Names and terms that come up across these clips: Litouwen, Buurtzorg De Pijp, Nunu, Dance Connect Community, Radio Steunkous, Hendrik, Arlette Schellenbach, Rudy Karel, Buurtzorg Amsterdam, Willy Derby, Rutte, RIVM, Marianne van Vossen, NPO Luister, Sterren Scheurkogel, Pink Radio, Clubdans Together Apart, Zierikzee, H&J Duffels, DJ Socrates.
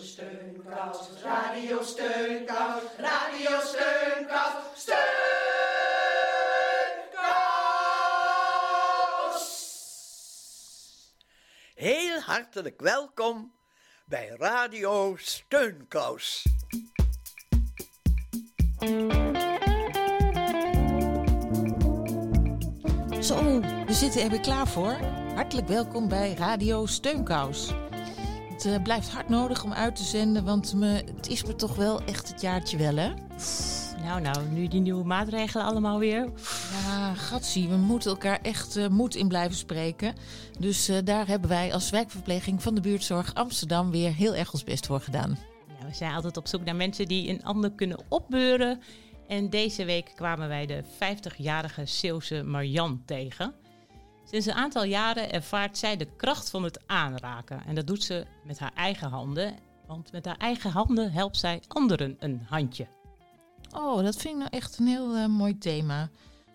Steunkous, Radio Steunkous, Radio Steunkous, Steunkous! Heel hartelijk welkom bij Radio Steunkous. Zo, we zitten er weer klaar voor. Hartelijk welkom bij Radio Steunkous. Het blijft hard nodig om uit te zenden, want het is me toch wel echt het jaartje wel, hè? Nou, nu die nieuwe maatregelen allemaal weer. Ja, gatsie, we moeten elkaar echt moed in blijven spreken. Dus daar hebben wij als wijkverpleging van de Buurtzorg Amsterdam weer heel erg ons best voor gedaan. Ja, we zijn altijd op zoek naar mensen die een ander kunnen opbeuren. En deze week kwamen wij de 50-jarige Zeeuwse Marianne tegen. Sinds een aantal jaren ervaart zij de kracht van het aanraken. En dat doet ze met haar eigen handen. Want met haar eigen handen helpt zij anderen een handje. Oh, dat vind ik nou echt een heel mooi thema.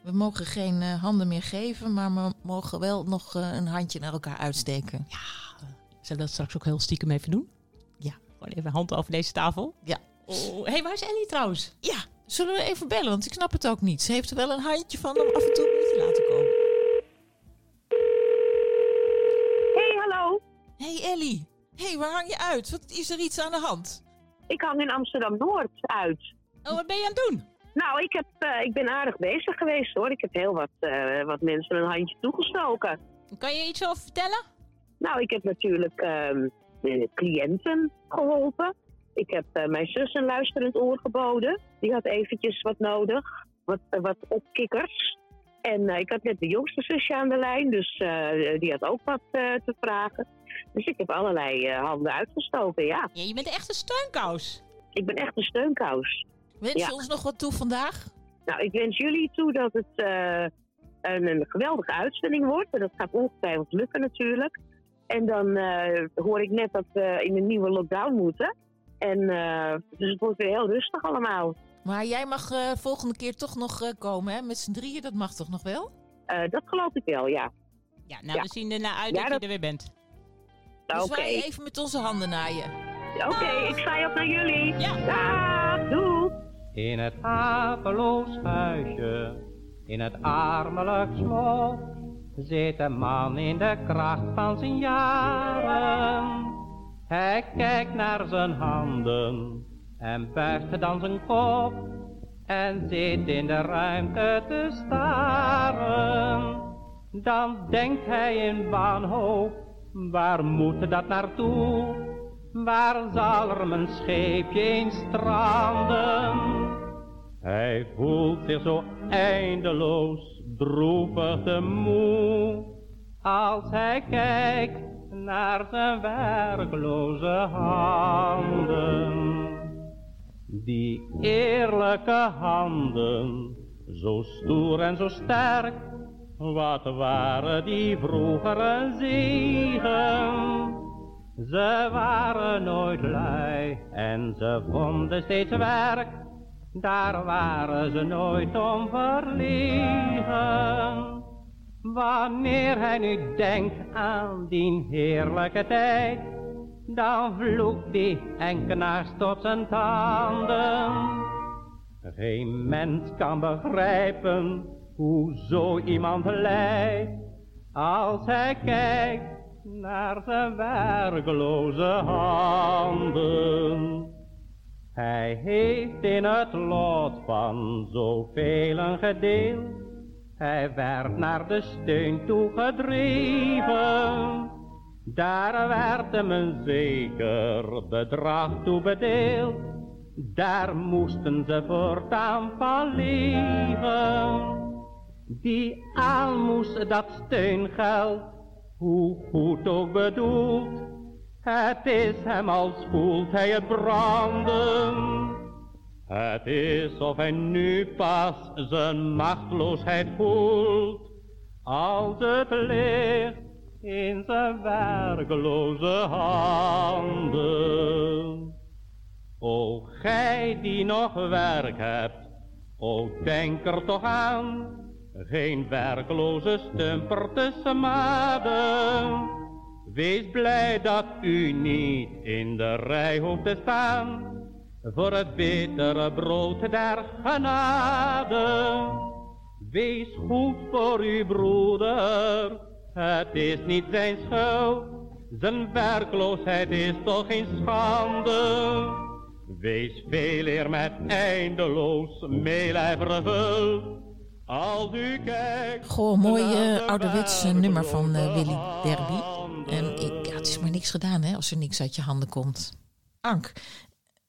We mogen geen handen meer geven, maar we mogen wel nog een handje naar elkaar uitsteken. Ja, zullen we dat straks ook heel stiekem even doen? Ja. Gewoon even hand over deze tafel. Ja. Oh, hey, waar is Ellie trouwens? Ja, zullen we even bellen, want ik snap het ook niet. Ze heeft er wel een handje van om af en toe mee te laten komen. Hey Ellie, hey, waar hang je uit? Wat, is er iets aan de hand? Ik hang in Amsterdam-Noord uit. Oh, wat ben je aan het doen? Nou, ik ben aardig bezig geweest hoor. Ik heb heel wat mensen een handje toegestoken. Kan je iets over vertellen? Nou, ik heb natuurlijk cliënten geholpen. Ik heb mijn zus een luisterend oor geboden. Die had eventjes wat nodig, wat opkikkers. En ik had net de jongste zusje aan de lijn, dus die had ook wat te vragen. Dus ik heb allerlei handen uitgestoken, ja. Ja. Je bent echt een steunkous. Ik ben echt een steunkous. Wens je ons nog wat toe vandaag? Nou, ik wens jullie toe dat het een geweldige uitzending wordt. En dat gaat ongetwijfeld lukken natuurlijk. En dan hoor ik net dat we in een nieuwe lockdown moeten. En dus het wordt weer heel rustig allemaal. Maar jij mag volgende keer toch nog komen, hè? Met z'n drieën, dat mag toch nog wel? Dat geloof ik wel, ja. Ja, nou, we zien ernaar uit dat je er weer bent. Dus wij even met onze handen naaien. Oké, ik zwaai op naar jullie. Ja. Daag, doei. In het apeloos huisje, in het armelijk slot, zit een man in de kracht van zijn jaren. Hij kijkt naar zijn handen en buigt dan zijn kop en zit in de ruimte te staren. Dan denkt hij in wanhoop. Waar moet dat naartoe? Waar zal er mijn scheepje in stranden? Hij voelt zich zo eindeloos, droevig te moe, als hij kijkt naar zijn werkloze handen. Die eerlijke handen, zo stoer en zo sterk, wat waren die vroeger een zegen? Ze waren nooit lui en ze vonden steeds werk. Daar waren ze nooit om verlegen. Wanneer hij nu denkt aan die heerlijke tijd, dan vloekt hij en knaast tot zijn tanden. Geen mens kan begrijpen hoe zo iemand lijdt, als hij kijkt naar zijn werkloze handen. Hij heeft in het lot van zoveel een gedeel, hij werd naar de steun toegedreven. Daar werd hem een zeker bedrag toebedeeld, daar moesten ze voortaan van leven. Die aalmoes, dat steungeld, hoe goed ook bedoeld, het is hem als voelt hij het branden. Het is of hij nu pas zijn machteloosheid voelt, als het licht in zijn werkloze handen. O gij die nog werk hebt, o denk er toch aan, geen werkloze stumper te smaden. Wees blij dat u niet in de rij hoeft te staan voor het betere brood der genade. Wees goed voor uw broeder, het is niet zijn schuld, zijn werkloosheid is toch geen schande. Wees veel eer met eindeloos meelijver vervuld. Als u kijkt... Goh, mooi ouderwets nummer van Willy Derby. En het is maar niks gedaan hè, als er niks uit je handen komt. Ank,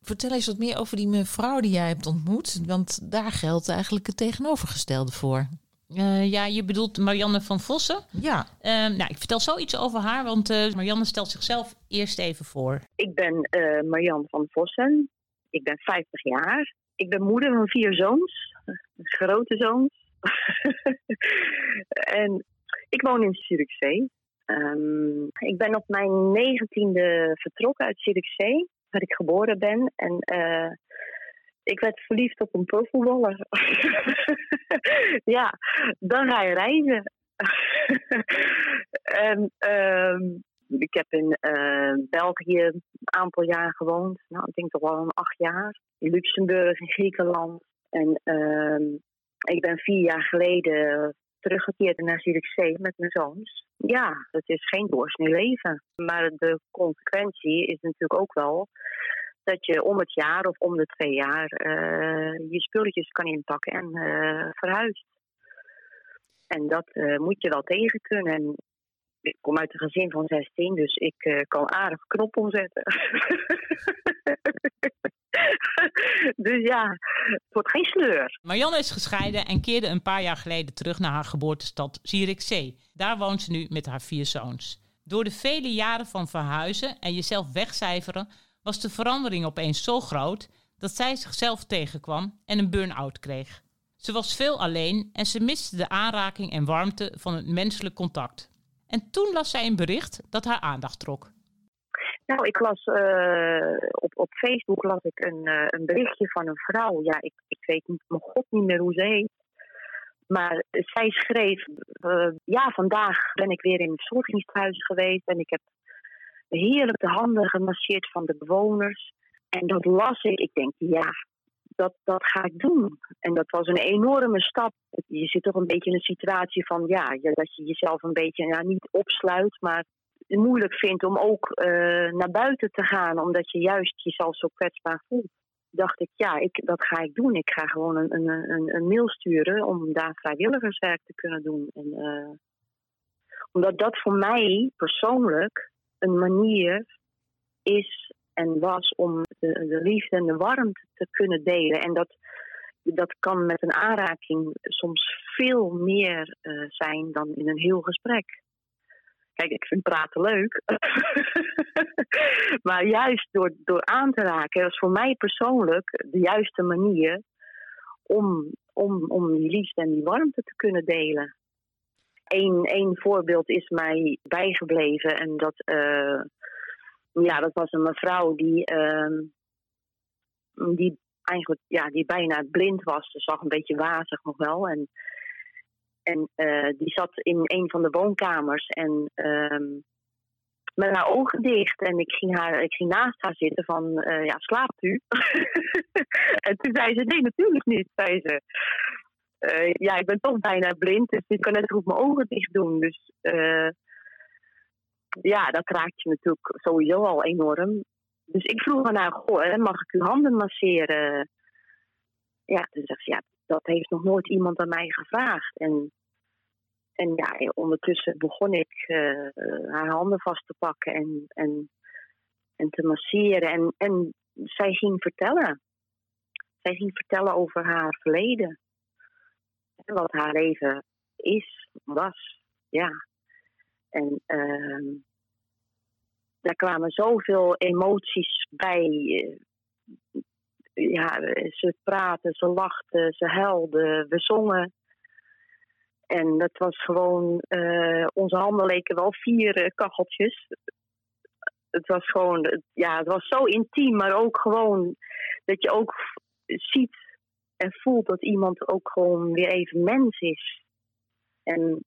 vertel eens wat meer over die mevrouw die jij hebt ontmoet. Want daar geldt eigenlijk het tegenovergestelde voor. Ja, je bedoelt Marianne van Vossen. Ja. Nou, ik vertel zoiets over haar, want Marianne stelt zichzelf eerst even voor. Ik ben Marianne van Vossen. Ik ben 50 jaar. Ik ben moeder van 4 zoons. Grote zoons. En ik woon in Zierikzee. Ik ben op mijn 19e vertrokken uit Zierikzee, waar ik geboren ben. En ik werd verliefd op een profvoetballer. Ja, dan ga je reizen. En ik heb in België een aantal jaar gewoond. Nou, ik denk toch wel een 8 jaar. In Luxemburg, in Griekenland. En ik ben 4 jaar geleden teruggekeerd naar Zierikzee met mijn zoons. Ja, het is geen doorsnee leven. Maar de consequentie is natuurlijk ook wel dat je om het jaar of om de 2 jaar je spulletjes kan inpakken en verhuist. En dat moet je wel tegen kunnen. En ik kom uit een gezin van 16, dus ik kan aardig knop omzetten. Dus ja, het wordt geen sleur. Marianne is gescheiden en keerde een paar jaar geleden terug naar haar geboortestad Zierikzee. Daar woont ze nu met haar 4 zoons. Door de vele jaren van verhuizen en jezelf wegcijferen was de verandering opeens zo groot dat zij zichzelf tegenkwam en een burn-out kreeg. Ze was veel alleen en ze miste de aanraking en warmte van het menselijk contact. En toen las zij een bericht dat haar aandacht trok. Nou, ik las op Facebook las ik een berichtje van een vrouw. Ja, ik weet mijn god niet meer hoe ze heet. Maar zij schreef, ja, vandaag ben ik weer in het zorgdiensthuis geweest. En ik heb heerlijk de handen gemasseerd van de bewoners. En dat las ik. Ik denk, ja, dat ga ik doen. En dat was een enorme stap. Je zit toch een beetje in een situatie van, ja, dat je jezelf een beetje ja, niet opsluit, maar moeilijk vindt om ook naar buiten te gaan, omdat je juist jezelf zo kwetsbaar voelt. Dacht ik, ja, dat ga ik doen. Ik ga gewoon een mail sturen om daar vrijwilligerswerk te kunnen doen. En, omdat dat voor mij persoonlijk een manier is en was om de liefde en de warmte te kunnen delen. En dat kan met een aanraking soms veel meer zijn dan in een heel gesprek. Kijk, ik vind praten leuk. Maar juist door aan te raken, dat is voor mij persoonlijk de juiste manier om die liefde en die warmte te kunnen delen. Eén voorbeeld is mij bijgebleven. En dat was een mevrouw die eigenlijk die bijna blind was. Ze zag een beetje wazig nog wel. En die zat in een van de woonkamers en met haar ogen dicht. En ik ging naast haar zitten van, slaapt u? En toen zei ze, nee, natuurlijk niet, zei ze. Ik ben toch bijna blind, dus ik kan net goed mijn ogen dicht doen. Dus dat raakt je natuurlijk sowieso al enorm. Dus ik vroeg aan haar, goh, mag ik uw handen masseren? Ja, toen zegt ze, ja. Dat heeft nog nooit iemand aan mij gevraagd. En ondertussen begon ik haar handen vast te pakken en te masseren. En zij ging vertellen. Zij ging vertellen over haar verleden. En wat haar leven was. Ja. En daar kwamen zoveel emoties bij. Ja, ze praten, ze lachten, ze huilden, we zongen. En dat was gewoon... onze handen leken wel 4 kacheltjes. Het was gewoon... Ja, het was zo intiem, maar ook gewoon... Dat je ook ziet en voelt dat iemand ook gewoon weer even mens is. En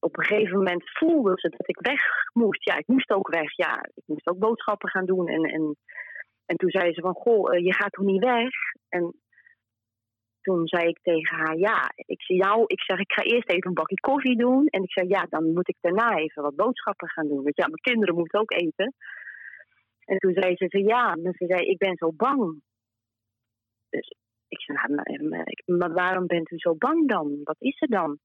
op een gegeven moment voelde ze dat ik weg moest. Ja, ik moest ook weg. Ja, ik moest ook boodschappen gaan doen. En toen zei ze van, goh, je gaat toch niet weg? En toen zei ik tegen haar, ja, ik zie jou. Ik zeg, ik ga eerst even een bakje koffie doen. En ik zei, ja, dan moet ik daarna even wat boodschappen gaan doen. Want ja, mijn kinderen moeten ook eten. En toen zei ze, ja, maar ze zei, ik ben zo bang. Dus ik zei, nou, maar waarom bent u zo bang dan? Wat is er dan?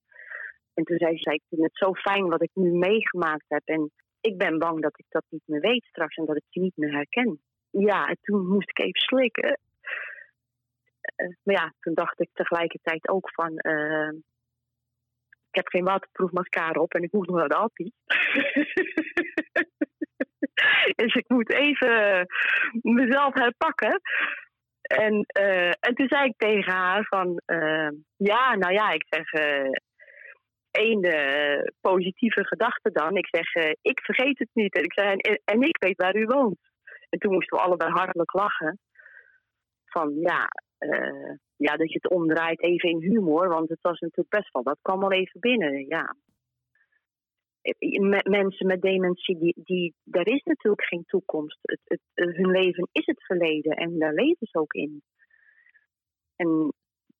En toen zei ze, ik vind het zo fijn wat ik nu meegemaakt heb. En ik ben bang dat ik dat niet meer weet straks en dat ik je niet meer herken. Ja, en toen moest ik even slikken. Maar ja, toen dacht ik tegelijkertijd ook van... ik heb geen waterproof mascara op en ik moet nog naar de appie. Dus ik moet even mezelf herpakken. En toen zei ik tegen haar van... Eén positieve gedachte dan. Ik zeg, ik vergeet het niet. En ik zei, en ik weet waar u woont. En toen moesten we allebei hartelijk lachen. Van ja, dat je het omdraait even in humor. Want het was natuurlijk best wel, dat kwam al even binnen, ja. Mensen met dementie, daar is natuurlijk geen toekomst. Hun leven is het verleden en daar leven ze ook in. En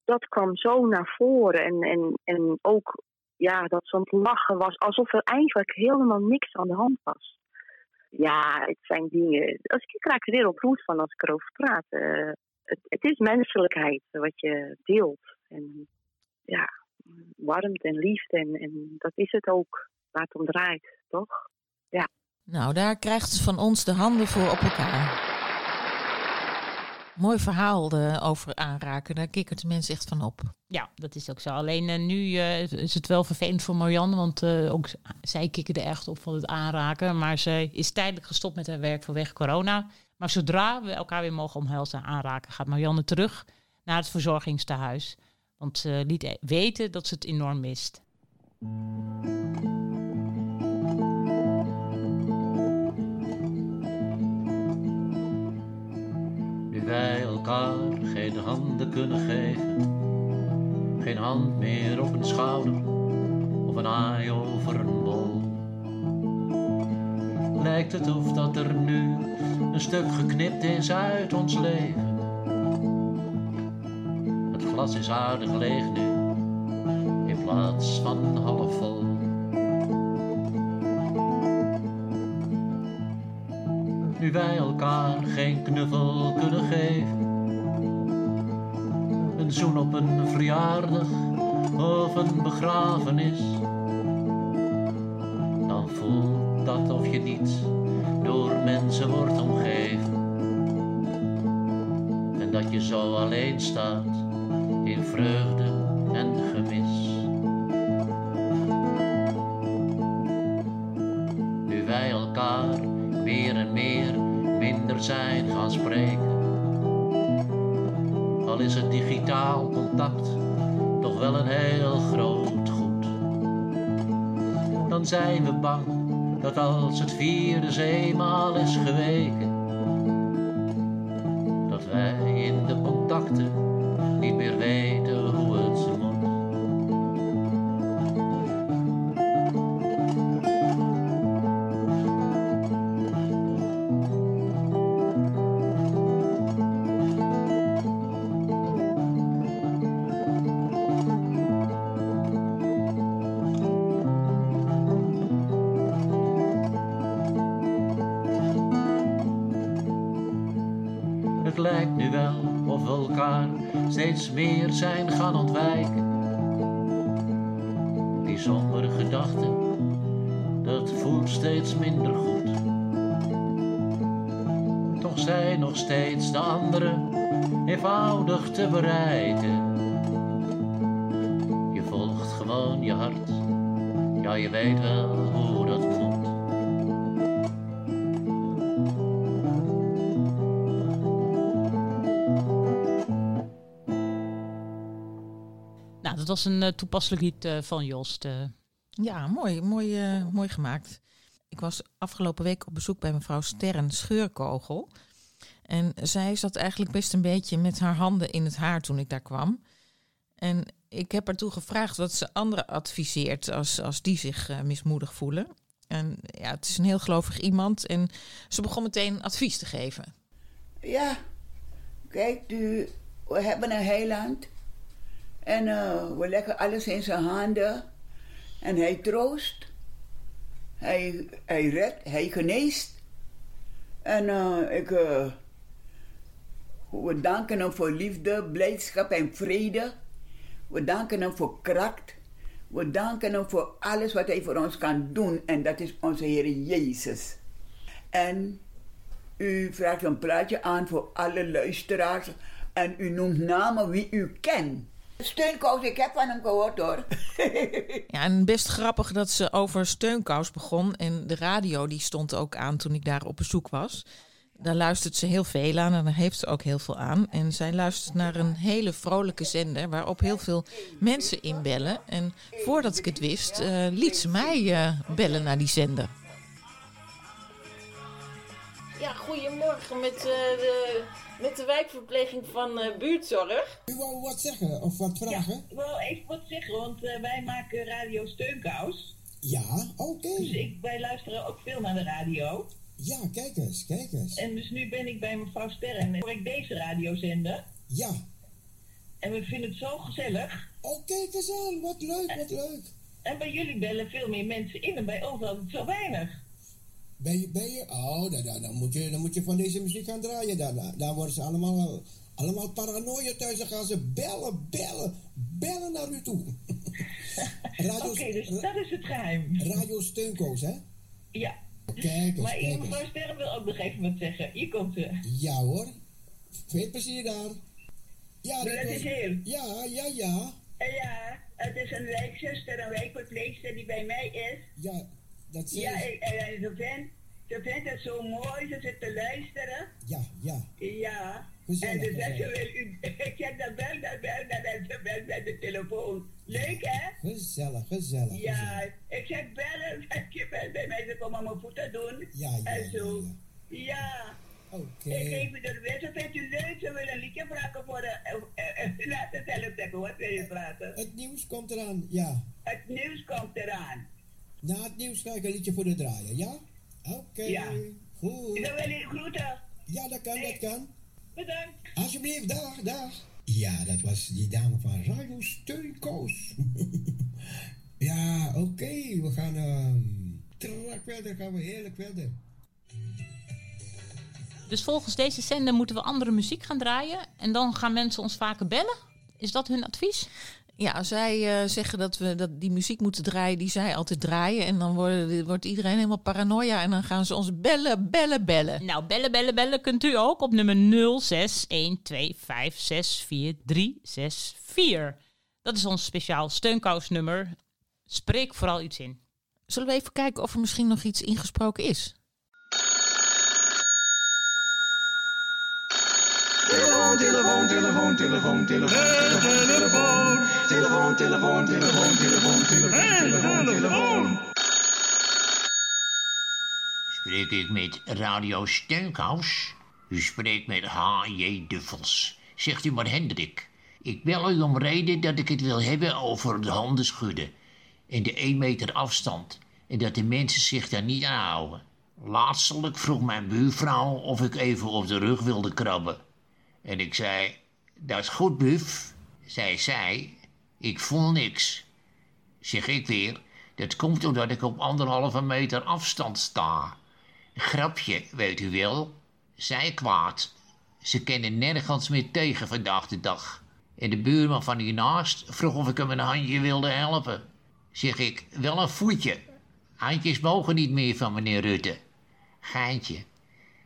dat kwam zo naar voren. En ook... Ja, dat zo'n lachen was alsof er eigenlijk helemaal niks aan de hand was. Ja, het zijn dingen... Ik raak er weer op roet van als ik erover praat. Het is menselijkheid wat je deelt. En ja, warmte en liefde. En dat is het ook waar het om draait, toch? Ja. Nou, daar krijgt ze van ons de handen voor op elkaar. Mooi verhaal over aanraken. Daar kikken de mensen echt van op. Ja, dat is ook zo. Alleen nu is het wel vervelend voor Marianne. Want ook zij kikken er echt op van het aanraken. Maar ze is tijdelijk gestopt met haar werk vanwege corona. Maar zodra we elkaar weer mogen omhelzen en aanraken... gaat Marianne terug naar het verzorgingstehuis. Want ze liet weten dat ze het enorm mist. Wij elkaar geen handen kunnen geven, geen hand meer op een schouder of een aai over een bol. Lijkt het of dat er nu een stuk geknipt is uit ons leven. Het glas is aardig leeg nu, in plaats van half vol. Nu wij elkaar geen knuffel kunnen geven, een zoen op een verjaardag of een begrafenis, dan voelt dat of je niet door mensen wordt omgeven en dat je zo alleen staat in vreugde en gemis. Nu wij elkaar meer en meer minder zijn gaan spreken. Al is het digitaal contact toch wel een heel groot goed. Dan zijn we bang dat als het virus eenmaal is geweken, dat wij in de contacten niet meer weten hoe het moet. Steeds meer zijn gaan ontwijken. Die sombere gedachte, dat voelt steeds minder goed. Toch zijn nog steeds de anderen eenvoudig te bereiden. Je volgt gewoon je hart, ja, je weet wel hoe dat moet. Dat was een toepasselijk lied van Jost. Ja, mooi gemaakt. Ik was afgelopen week op bezoek bij mevrouw Sterren Scheurkogel. En zij zat eigenlijk best een beetje met haar handen in het haar toen ik daar kwam. En ik heb haar toen gevraagd wat ze anderen adviseert als die zich mismoedig voelen. En ja, het is een heel gelovig iemand en ze begon meteen advies te geven. Ja, kijk, we hebben een heiland en we leggen alles in zijn handen en hij troost, hij redt, hij geneest. En we danken hem voor liefde, blijdschap en vrede. We danken hem voor kracht. We danken hem voor alles wat hij voor ons kan doen. En dat is onze Heer Jezus. En u vraagt een plaatje aan voor alle luisteraars. En u noemt namen wie u kent. Steunkous, ik heb van hem gehoord hoor. Ja, en best grappig dat ze over Steunkous begon. En de radio die stond ook aan toen ik daar op bezoek was. Daar luistert ze heel veel aan en daar heeft ze ook heel veel aan. En zij luistert naar een hele vrolijke zender waarop heel veel mensen inbellen. En voordat ik het wist, liet ze mij bellen naar die zender. Ja, goedemorgen met de wijkverpleging van Buurtzorg. U wou wat zeggen of wat vragen? Ja, ik wil even wat zeggen, want wij maken Radio Steunkous. Ja, oké. Okay. Dus wij luisteren ook veel naar de radio. Ja, kijk eens, kijk eens. En dus nu ben ik bij mevrouw Sterren en hoor ik deze radiozender. Ja. En we vinden het zo gezellig. Oh, kijk eens aan, wat leuk, wat leuk. En bij jullie bellen veel meer mensen in en bij ons altijd zo weinig. Dan moet je van deze muziek gaan draaien. Dan worden ze allemaal paranoia thuis. Dan gaan ze bellen naar u toe. Oké, dus dat is het geheim. Radio Steunkous, hè? Ja. Kijkers, maar mevrouw Sterren wil ook nog even wat zeggen. Hier komt ze. Ja hoor. Veel plezier daar. Ja, dat is heel. Ja. Ja, het is een wijkzuster, een wijkverpleegster die bij mij is. Ja, dat zie je. Ja, en ze vindt het zo mooi, ze zit te luisteren. Ja. Gezellig, en ze zegt, ik heb dat bel met de telefoon. Leuk, hè? Gezellig. Ja, ik zeg bellen, je bent bij mij, ze komen mijn voeten doen. Ja. Ja. Oké. Ik geef het er weer, ze vindt u leuk, ze willen een liedje vragen voor de... Laat het zelf zeggen, wat wil je praten? Het nieuws komt eraan, ja. Na het nieuws ga ik een liedje voor de draaien, ja? Oké. Ja. Goed. Dan wil je groeten. Ja, dat kan. Bedankt. Alsjeblieft, dag. Ja, dat was die dame van Radio Steunkous. Ja, oké, we gaan verder, gaan we heerlijk verder. Dus volgens deze zender moeten we andere muziek gaan draaien en dan gaan mensen ons vaker bellen? Is dat hun advies? Ja, zij zeggen dat we die muziek moeten draaien die zij altijd draaien. En dan wordt iedereen helemaal paranoia. En dan gaan ze ons bellen. Nou, bellen kunt u ook op nummer 0612564364. Dat is ons speciaal Steunkous-nummer. Spreek vooral iets in. Zullen we even kijken of er misschien nog iets ingesproken is? Telefoon. Spreek ik met Radio Steunkous? U spreekt met H&J Duffels. Zegt u maar Hendrik. Ik bel u om reden dat ik het wil hebben over de handen schudden. En de 1 meter afstand. En dat de mensen zich daar niet aan houden. Laatstelijk vroeg mijn buurvrouw of ik even op de rug wilde krabben. En ik zei, dat is goed, buf. Zij zei, ik voel niks. Zeg ik weer, dat komt omdat ik op 1,5 meter afstand sta. Grapje, weet u wel. Zij kwaad. Ze kennen nergens meer tegen vandaag de dag. En de buurman van hiernaast vroeg of ik hem een handje wilde helpen. Zeg ik, wel een voetje. Handjes mogen niet meer van meneer Rutte. Geintje.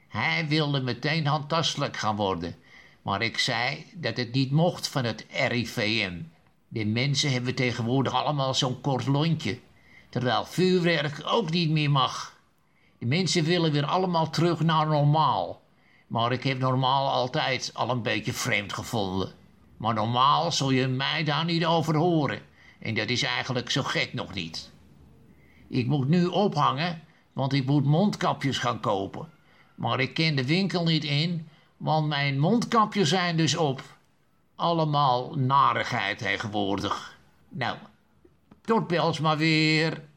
Hij wilde meteen handtastelijk gaan worden. Maar ik zei dat het niet mocht van het RIVM. De mensen hebben tegenwoordig allemaal zo'n kort lontje. Terwijl vuurwerk ook niet meer mag. De mensen willen weer allemaal terug naar normaal. Maar ik heb normaal altijd al een beetje vreemd gevonden. Maar normaal zul je mij daar niet over horen. En dat is eigenlijk zo gek nog niet. Ik moet nu ophangen, want ik moet mondkapjes gaan kopen. Maar ik ken de winkel niet in... Want mijn mondkapjes zijn dus op. allemaal narigheid tegenwoordig. Nou, tot bels maar weer.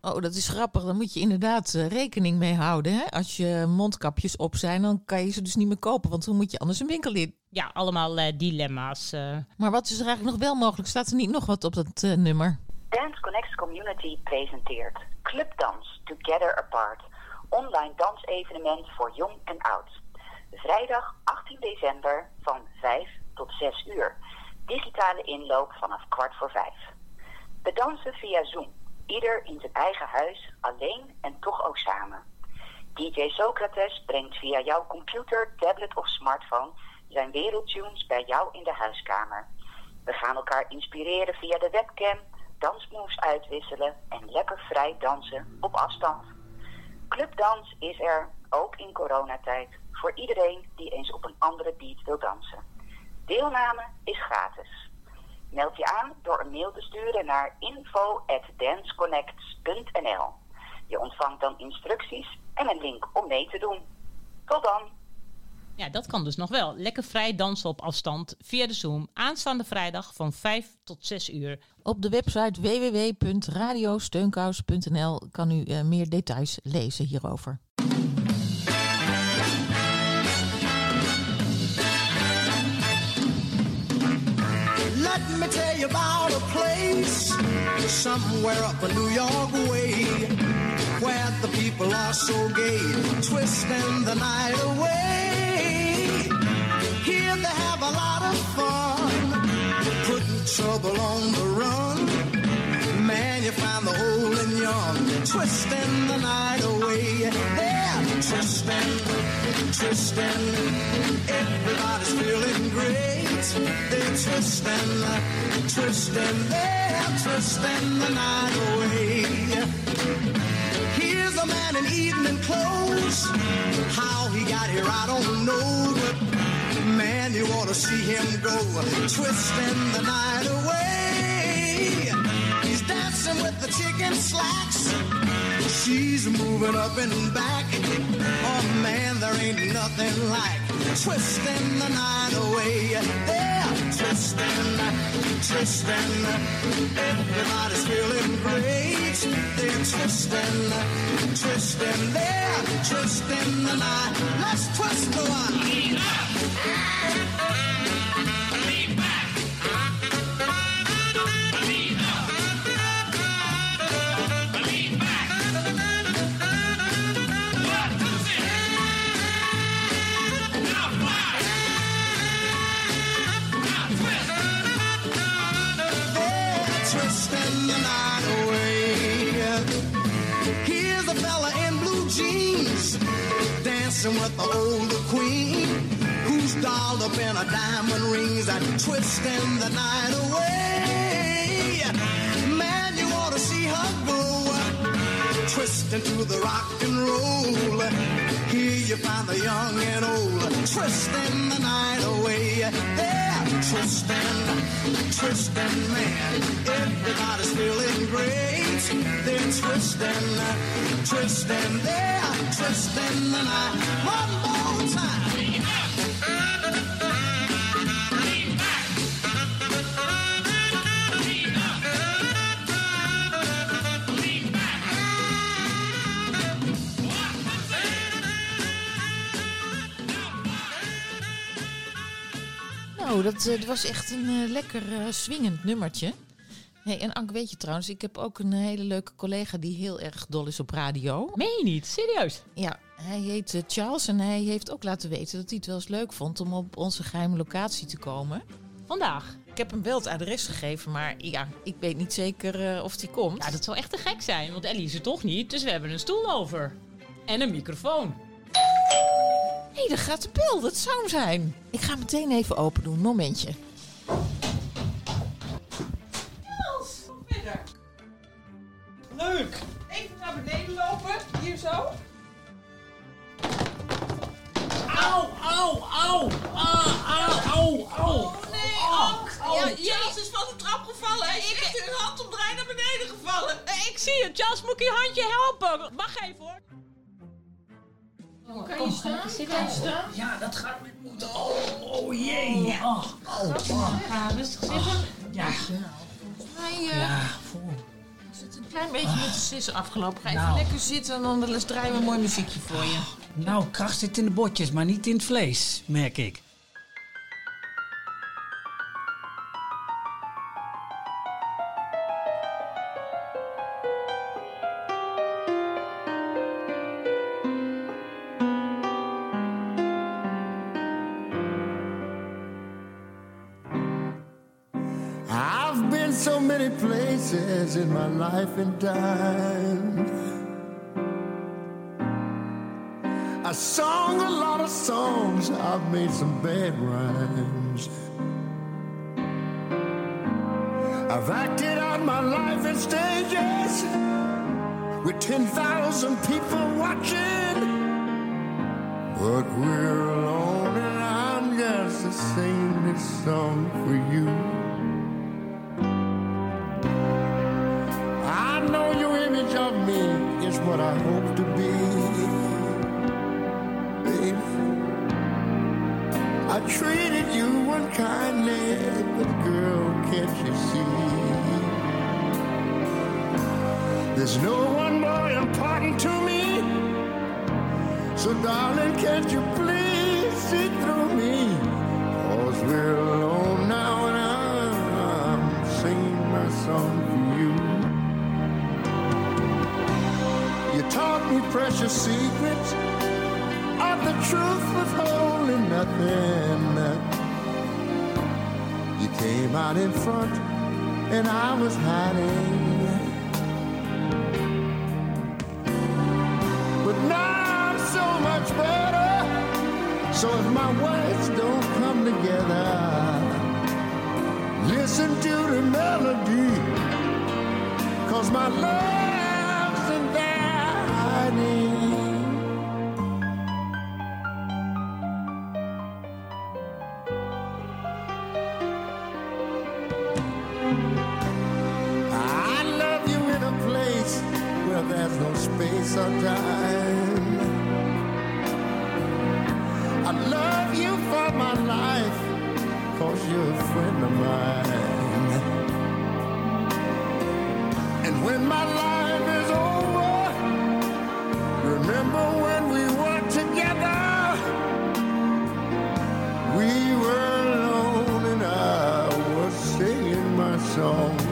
Oh, dat is grappig. Dan moet je inderdaad rekening mee houden. Hè? Als je mondkapjes op zijn, dan kan je ze dus niet meer kopen. Want dan moet je anders een winkel in. Ja, allemaal dilemma's. Maar wat is er eigenlijk nog wel mogelijk? Staat er niet nog wat op dat nummer? Dance Connect Community presenteert Clubdans Together Apart. Online dansevenement voor jong en oud. Vrijdag 18 december van 5 tot 6 uur. Digitale inloop vanaf 5:15. We dansen via Zoom. Ieder in zijn eigen huis, alleen en toch ook samen. DJ Socrates brengt via jouw computer, tablet of smartphone zijn wereldtunes bij jou in de huiskamer. We gaan elkaar inspireren via de webcam, dansmoves uitwisselen en lekker vrij dansen op afstand. Clubdans is er, ook in coronatijd, voor iedereen die eens op een andere beat wil dansen. Deelname is gratis. Meld je aan door een mail te sturen naar info@danceconnects.nl. Je ontvangt dan instructies en een link om mee te doen. Tot dan! Ja, dat kan dus nog wel. Lekker vrij dansen op afstand via de Zoom. Aanstaande vrijdag van 5 tot 6 uur. Op de website www.radiosteunkous.nl kan u meer details lezen hierover. Let me tell you about a place somewhere up a New York way, where the people are so gay, twisting the night away. Here they have a lot of fun, putting trouble on the run. Man, you find the old and young, twisting the night away. They're twisting, twisting, everybody's feeling great. They're twisting, twisting, they're twisting the night away. Here's a man in evening clothes. How he got here, I don't know. But man, you ought to see him go, twisting the night away. He's dancing with the chicken slacks. She's moving up and back. Oh man, there ain't nothing like twisting the night away. They're twisting, twisting, everybody's feeling great. They're twisting, twisting, they're twisting the night. Let's twist the one. Lean up, lean back, lean up, lean back. Twisting the night away. Here's a fella in blue jeans, dancing with the older queen, who's dolled up in her diamond rings and twisting the night away. Man, you ought to see her go, twisting to the rock and roll. Here you find the young and old, twisting the night away. Twisting, twisting, man, everybody's feeling great. They're twisting, twisting, they're twisting the night. One more time. Lean up, lean back, lean up, lean back. What was it? Oh, dat was echt een lekker swingend nummertje. Hey, en Ank, weet je trouwens, ik heb ook een hele leuke collega die heel erg dol is op radio. Meen je niet? Serieus? Ja, hij heet Charles en hij heeft ook laten weten dat hij het wel eens leuk vond om op onze geheime locatie te komen. Vandaag? Ik heb hem wel het adres gegeven, maar ja, ik weet niet zeker of hij komt. Ja, dat zou echt te gek zijn, want Ellie is er toch niet, dus we hebben een stoel over. En een microfoon. Hé, hey, daar gaat de bel. Dat zou hem zijn. Ik ga meteen even open doen. Momentje. Charles, kom verder. Leuk. Even naar beneden lopen. Hier zo. Auw, auw, auw. Auw, auw, auw. Oh nee, Ank. Charles is van de trap gevallen. Hij is in een handomdraai naar beneden gevallen. Ik zie het. Charles, moet ik je handje helpen? Wacht even hoor. hoor. Kan je staan? Zitten? Ja, dat gaat met moeite. Oh jee. Ja. Ga rustig zitten. Ja. Ja, voor. Ik zit een klein beetje met de sissen afgelopen. Ga even lekker zitten en dan draaien we een mooi muziekje voor je. Nou, kracht zit in de botjes, maar niet in het vlees, merk ik. In my life and time, I sung a lot of songs, I've made some bad rhymes, I've acted out my life in stages with 10,000 people watching, but we're alone and I'm just singing this song for you. Of me is what I hope to be, baby. I treated you unkindly, but girl, can't you see? There's no one more important to me, so darling, can't you please see through me? 'Cause we're alone now and I'm singing my song for you. You taught me precious secrets of the truth withholding nothing. You came out in front and I was hiding. But now I'm so much better. So if my words don't come together, listen to the melody. 'Cause my love space or time. I love you for my life, 'cause you're a friend of mine. And when my life is over, remember when we were together. We were alone and I was singing my song.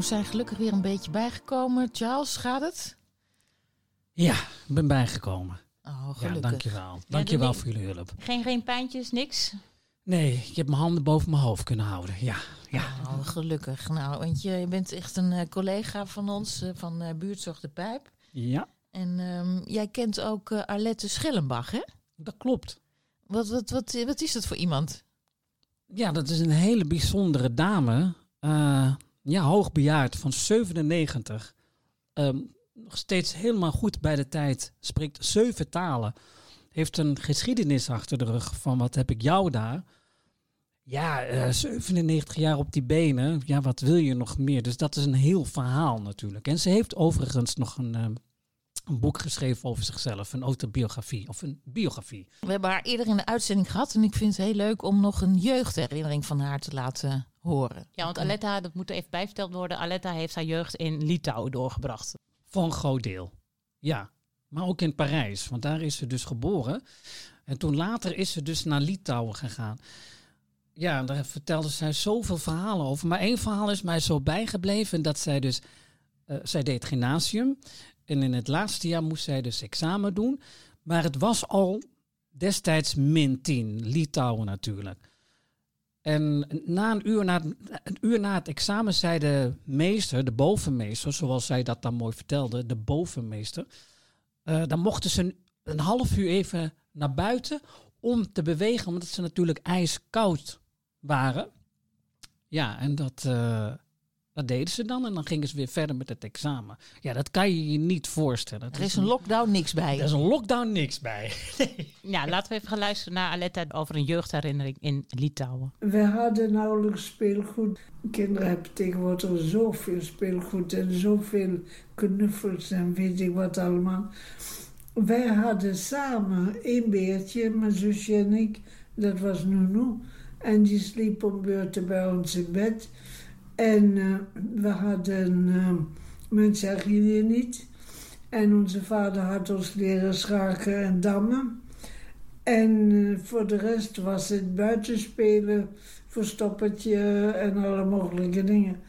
We zijn gelukkig weer een beetje bijgekomen. Charles, gaat het? Ja, ik ben bijgekomen. Oh, gelukkig. Ja, dankjewel. Dankjewel voor jullie hulp. Geen pijntjes, niks? Nee, ik heb mijn handen boven mijn hoofd kunnen houden. Ja. Oh, gelukkig. Nou, want je bent echt een collega van ons, van Buurtzorg De Pijp. Ja. En jij kent ook Arlette Schellenbach, hè? Dat klopt. Wat is dat voor iemand? Ja, dat is een hele bijzondere dame. ja, hoogbejaard van 97. Nog steeds helemaal goed bij de tijd. Spreekt 7 talen. Heeft een geschiedenis achter de rug van wat heb ik jou daar. Ja, 97 jaar op die benen. Ja, wat wil je nog meer? Dus dat is een heel verhaal natuurlijk. En ze heeft overigens nog een boek geschreven over zichzelf. Een autobiografie of een biografie. We hebben haar eerder in de uitzending gehad. En ik vind het heel leuk om nog een jeugdherinnering van haar te laten horen. Ja, want Aletta, dat moet er even bijverteld worden. Aletta heeft haar jeugd in Litouwen doorgebracht. Voor een groot deel, ja. Maar ook in Parijs, want daar is ze dus geboren. En toen later is ze dus naar Litouwen gegaan. Ja, daar vertelde zij zoveel verhalen over. Maar één verhaal is mij zo bijgebleven dat zij dus... zij deed gymnasium. En in het laatste jaar moest zij dus examen doen. Maar het was al destijds -10, Litouwen natuurlijk. En na een uur na het examen zei de meester, de bovenmeester... zoals zij dat dan mooi vertelde, de bovenmeester... dan mochten ze een half uur even naar buiten om te bewegen... omdat ze natuurlijk ijskoud waren. Ja, en dat deden ze dan. En dan gingen ze weer verder met het examen. Ja, dat kan je je niet voorstellen. Er is een lockdown niks bij. Er is een lockdown niks bij. Nee. Ja, laten we even gaan luisteren naar Aletta over een jeugdherinnering in Litouwen. We hadden nauwelijks speelgoed. Kinderen hebben tegenwoordig zoveel speelgoed en zoveel knuffels en weet ik wat allemaal. Wij hadden samen één beertje, mijn zusje en ik. Dat was Nunu. En die sliep om beurten bij ons in bed... En we hadden, mensen zagen hier niet. En onze vader had ons leren schaken en dammen. En voor de rest was het buitenspelen, verstoppertje en alle mogelijke dingen.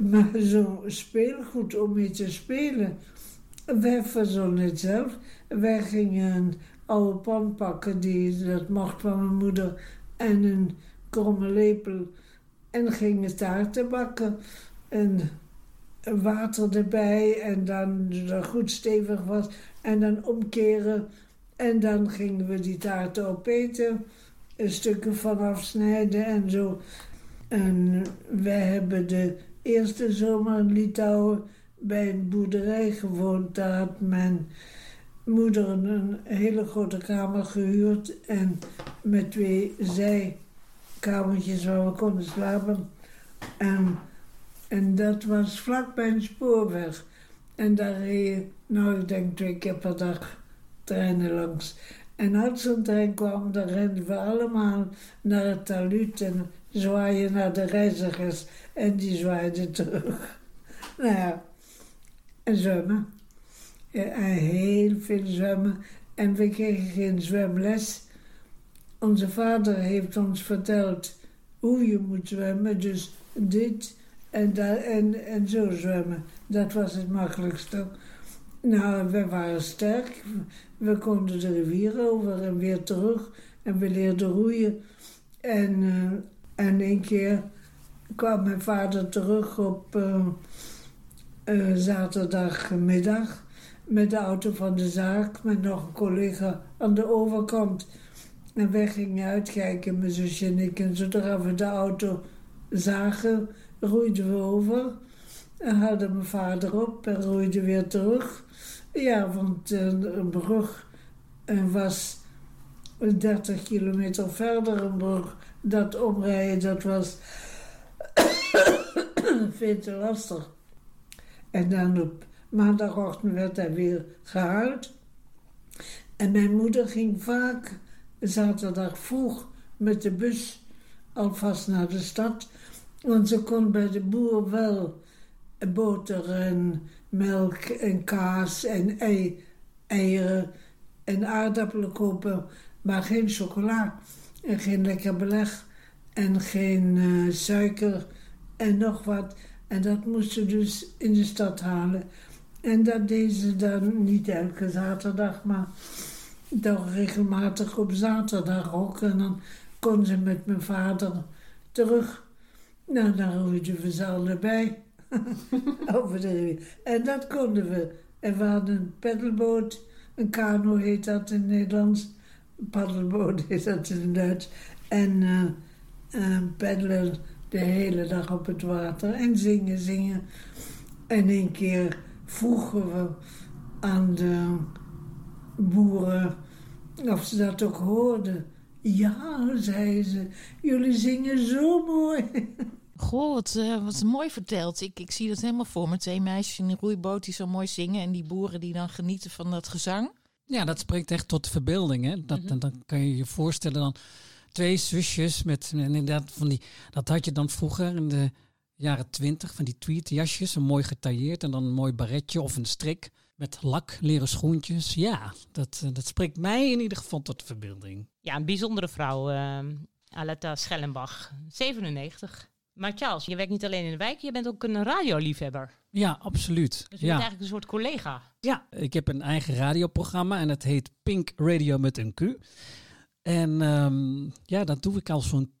Maar zo'n speelgoed om mee te spelen, wij verzonnen het zelf. Wij gingen een oude pan pakken, dat mocht van mijn moeder, en een kromme lepel... En gingen taarten bakken en water erbij en dan dat goed stevig was en dan omkeren. En dan gingen we die taarten opeten, stukken van afsnijden en zo. En wij hebben de eerste zomer in Litouwen bij een boerderij gewoond. Daar had mijn moeder een hele grote kamer gehuurd en met 2 zijkamertjes waar we konden slapen. En dat was vlak bij een spoorweg. En daar reed je, nou ik denk 2 keer per dag treinen langs. En als zo'n trein kwam, dan renden we allemaal naar het talud en zwaaien naar de reizigers. En die zwaaiden terug. Nou ja, en zwemmen. En heel veel zwemmen. En we kregen geen zwemles. Onze vader heeft ons verteld hoe je moet zwemmen, dus dit en dat en zo zwemmen. Dat was het makkelijkste. Nou, we waren sterk. We konden de rivier over en weer terug en we leerden roeien. En een keer kwam mijn vader terug op zaterdagmiddag met de auto van de zaak, met nog een collega aan de overkant. En wij gingen uitkijken, mijn zusje en ik. En zodra we de auto zagen, roeiden we over. En hadden mijn vader op en roeiden weer terug. Ja, want een brug was 30 kilometer verder. Een brug, dat omrijden, dat was veel te lastig. En dan op maandagochtend werd hij weer gehaald. En mijn moeder ging vaak... zaterdag vroeg met de bus alvast naar de stad. Want ze kon bij de boer wel boter en melk en kaas en eieren en aardappelen kopen. Maar geen chocola en geen lekker beleg en geen suiker en nog wat. En dat moest ze dus in de stad halen. En dat deed ze dan niet elke zaterdag, maar... dan regelmatig op zaterdag ook. En dan kon ze met mijn vader terug. Nou, dan roeiden we ze allebei over de rivier. En dat konden we. En we hadden een peddelboot. Een kano heet dat in het Nederlands. Een paddelboot heet dat in het Duits. En peddelen, de hele dag op het water en zingen, zingen. En een keer vroegen we aan de boeren of ze dat ook hoorden. Ja, zeiden ze, jullie zingen zo mooi. Goh, wat mooi verteld. Ik zie dat helemaal voor me. Twee meisjes in een roeiboot die zo mooi zingen en die boeren die dan genieten van dat gezang. Ja, dat spreekt echt tot de verbeelding. Hè? Dan kan je je voorstellen dan twee zusjes met inderdaad van die... Dat had je dan vroeger in de jaren 20 van die tweedjasjes. Mooi getailleerd en dan een mooi baretje of een strik met lak, leren schoentjes. Ja, dat spreekt mij in ieder geval tot de verbeelding. Ja, een bijzondere vrouw, Arlette Schellenbach, 97. Maar Charles, je werkt niet alleen in de wijk, je bent ook een radioliefhebber. Ja, absoluut. Dus je bent eigenlijk een soort collega. Ja, ik heb een eigen radioprogramma en het heet Pink Radio met een Q. En dat doe ik al zo'n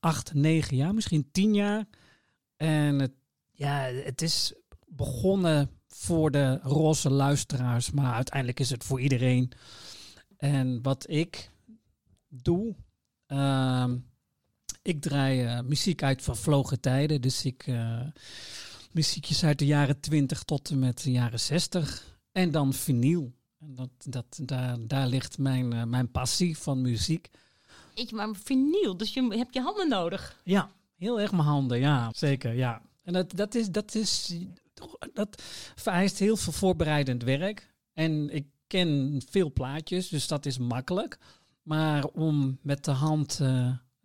8, 9 jaar, misschien 10 jaar. En het is begonnen voor de roze luisteraars, maar uiteindelijk is het voor iedereen. En wat ik doe... Ik draai muziek uit van vervlogen tijden. Dus ik muziekjes uit de jaren 20 tot en met de jaren 60. En dan vinyl. En daar ligt mijn passie van muziek. Maar vinyl, dus je hebt je handen nodig. Ja, heel erg mijn handen, ja. Zeker, ja. En dat vereist heel veel voorbereidend werk. En ik ken veel plaatjes, dus dat is makkelijk. Maar om met de hand...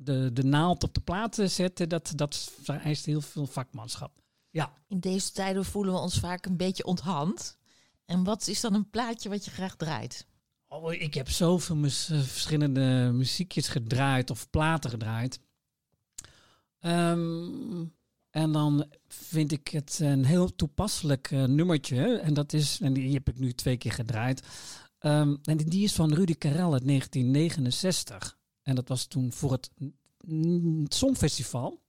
De naald op de plaat zetten, dat vereist heel veel vakmanschap. Ja. In deze tijden voelen we ons vaak een beetje onthand. En wat is dan een plaatje wat je graag draait? Oh, ik heb zoveel verschillende muziekjes gedraaid of platen gedraaid. En dan vind ik het een heel toepasselijk nummertje. En dat is, en die heb ik nu 2 keer gedraaid. En die is van Rudy Karel uit 1969. En dat was toen voor het Songfestival.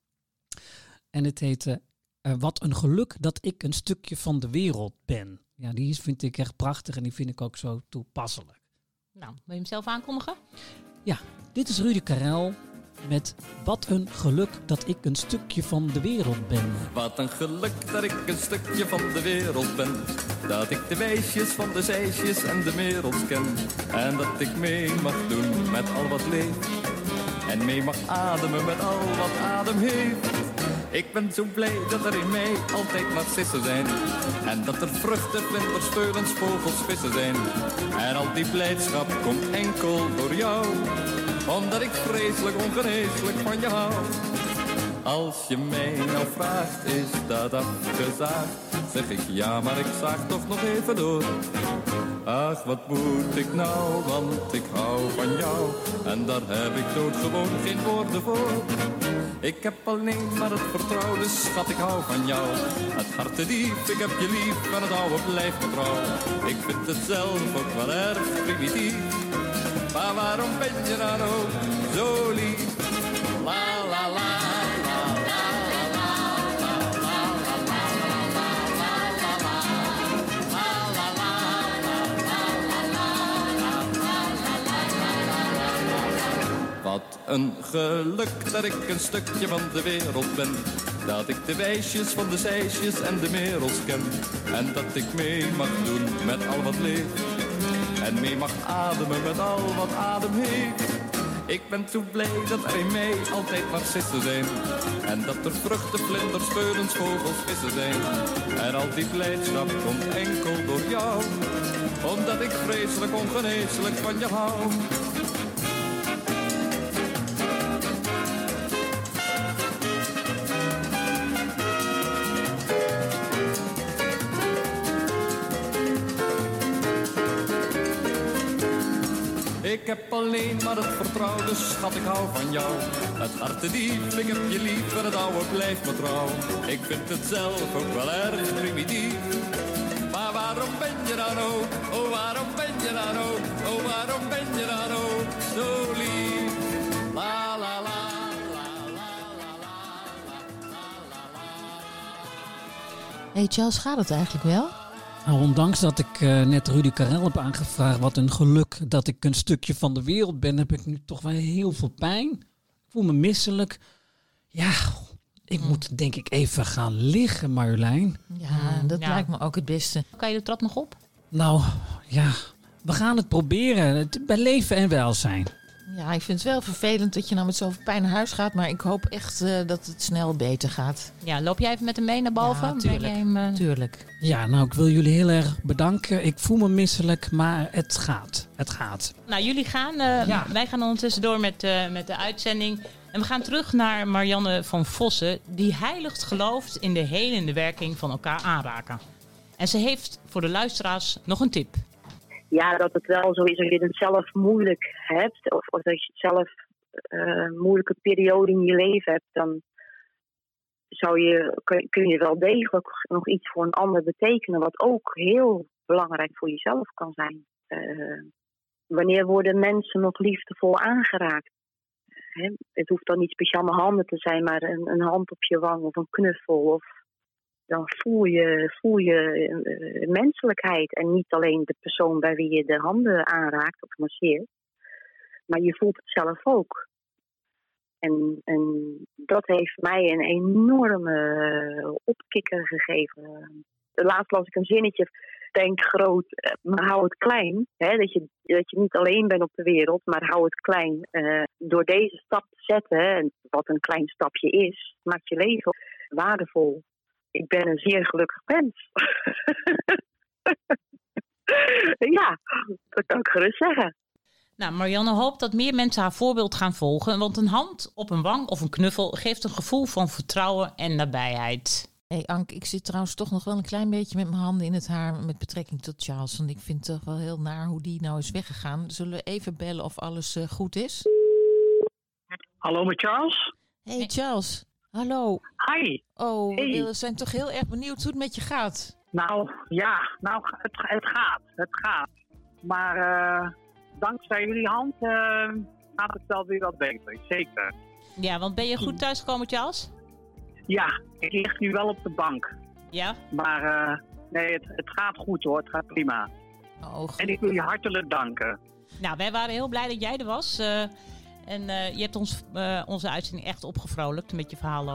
En het heette Wat een geluk dat ik een stukje van de wereld ben. Ja, die vind ik echt prachtig en die vind ik ook zo toepasselijk. Nou, wil je hem zelf aankondigen? Ja, dit is Rudy Karel met Wat een geluk dat ik een stukje van de wereld ben. Wat een geluk dat ik een stukje van de wereld ben. Dat ik de wijsjes van de zeisjes en de wereld ken. En dat ik mee mag doen met al wat leeft. En mee mag ademen met al wat adem heeft. Ik ben zo blij dat er in mij altijd narcissen zijn. En dat er vruchten, vlinders, steulens, vogels, vissen zijn. En al die blijdschap komt enkel door jou. Omdat ik vreselijk ongeneeslijk van je hou. Als je mij nou vraagt, is dat afgezaagd? Zeg ik ja, maar ik zaag toch nog even door. Ach, wat moet ik nou, want ik hou van jou. En daar heb ik doodgewoon geen woorden voor. Ik heb alleen maar het vertrouwen, dus schat, ik hou van jou. Het hart te diep, ik heb je lief, en het oude blijft me trouw. Ik vind het zelf ook wel erg primitief. Maar waarom ben je dan ook zo lief? La la la. Wat een geluk dat ik een stukje van de wereld ben. Dat ik de wijsjes van de zeisjes en de merels ken. En dat ik mee mag doen met al wat leeft. En mee mag ademen met al wat adem heeft. Ik ben zo blij dat er in mij altijd narcissen zijn. En dat er vruchten, vlinders, speurens, vogels, vissen zijn. En al die blijdschap komt enkel door jou. Omdat ik vreselijk ongeneeslijk van je hou. Ik heb alleen maar het vertrouwen, dus schat, ik hou van jou. Het hart te diep, ik heb je lief, en het oude blijft me trouw. Ik vind het zelf ook wel erg primitief. Maar waarom ben je dan ook, oh waarom ben je dan ook, oh waarom ben je dan ook zo lief? La la la. Hey Charles, gaat het eigenlijk wel? Nou, ondanks dat ik net Rudy Karel heb aangevraagd, wat een geluk dat ik een stukje van de wereld ben, heb ik nu toch wel heel veel pijn. Ik voel me misselijk. Ja, Ik moet denk ik even gaan liggen, Marjolein. Ja, dat lijkt me ook het beste. Kan je de trap nog op? Nou, ja, we gaan het proberen. Bij leven en welzijn. Ja, ik vind het wel vervelend dat je nou met zoveel pijn naar huis gaat. Maar ik hoop echt dat het snel beter gaat. Ja, loop jij even met hem mee naar boven? Ja, tuurlijk. Tuurlijk. Ja, nou, ik wil jullie heel erg bedanken. Ik voel me misselijk, maar het gaat. Het gaat. Nou, jullie gaan. Wij gaan ondertussen door met de uitzending. En we gaan terug naar Marianne van Vossen. Die heilig gelooft in de helende werking van elkaar aanraken. En ze heeft voor de luisteraars nog een tip. Ja, dat het wel zo is dat je het zelf moeilijk hebt. Of dat je zelf een moeilijke periode in je leven hebt. Dan kun je wel degelijk nog iets voor een ander betekenen. Wat ook heel belangrijk voor jezelf kan zijn. Wanneer worden mensen nog liefdevol aangeraakt? Hè? Het hoeft dan niet speciaal met handen te zijn. Maar een hand op je wang of een knuffel. Dan voel je menselijkheid en niet alleen de persoon bij wie je de handen aanraakt of masseert. Maar je voelt het zelf ook. En dat heeft mij een enorme opkikker gegeven. Laatst las ik een zinnetje, denk groot, maar hou het klein. Hè? Dat je niet alleen bent op de wereld, maar hou het klein. Door deze stap te zetten, wat een klein stapje is, maakt je leven waardevol. Ik ben een zeer gelukkig mens. Ja, dat kan ik gerust zeggen. Nou, Marianne hoopt dat meer mensen haar voorbeeld gaan volgen. Want een hand op een wang of een knuffel geeft een gevoel van vertrouwen en nabijheid. Hey Ank, ik zit trouwens toch nog wel een klein beetje met mijn handen in het haar met betrekking tot Charles. Want ik vind het toch wel heel naar hoe die nou is weggegaan. Zullen we even bellen of alles goed is? Hallo met Charles. Hey Charles. Hallo. Hi. Oh, hey. We zijn toch heel erg benieuwd hoe het met je gaat. Nou, ja. Nou, het gaat. Het gaat. Maar dankzij jullie hand gaat het wel weer wat beter. Zeker. Ja, want ben je goed thuisgekomen, Charles? Ja, ik lig nu wel op de bank. Ja? Maar nee, het gaat goed hoor. Het gaat prima. Oh, goed. En ik wil je hartelijk danken. Nou, wij waren heel blij dat jij er was. En je hebt onze uitzending echt opgevrolijkt met je verhaal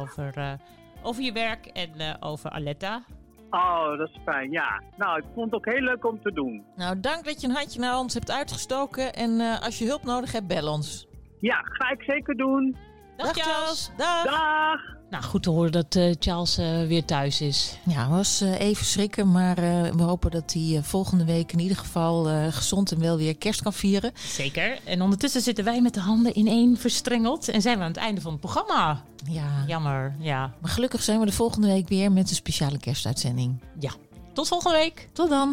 over je werk en over Arlette. Oh, dat is fijn, ja. Nou, ik vond het ook heel leuk om te doen. Nou, dank dat je een handje naar ons hebt uitgestoken. En als je hulp nodig hebt, bel ons. Ja, ga ik zeker doen. Dag Charles. Dag. Dag. Nou, goed te horen dat Charles weer thuis is. Ja, was even schrikken, maar we hopen dat hij volgende week in ieder geval gezond en wel weer kerst kan vieren. Zeker. En ondertussen zitten wij met de handen ineen verstrengeld en zijn we aan het einde van het programma. Ja. Jammer, ja. Maar gelukkig zijn we de volgende week weer met een speciale kerstuitzending. Ja. Tot volgende week. Tot dan.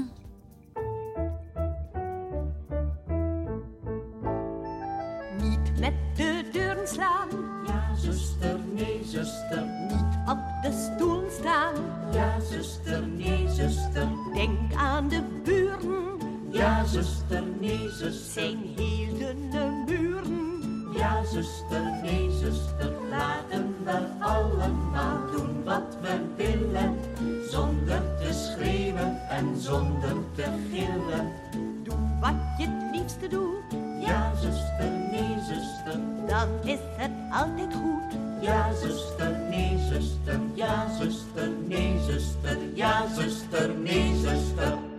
Niet met de deuren slaan. Ja, zuster. Nee, zuster, niet op de stoel staan. Ja, zuster, nee, zuster. Denk aan de buren. Ja, zuster, nee, zuster. Zijn heldene buren. Ja, zuster, nee, zuster. Laten we allemaal doen wat we willen. Zonder te schreeuwen en zonder te gillen. Doe wat je het liefste doet. Ja, zuster, nee, zuster. Dan is het altijd goed. Ja, zuster, nee, zuster. Ja, zuster, nee, zuster. Ja, zuster, nee, zuster.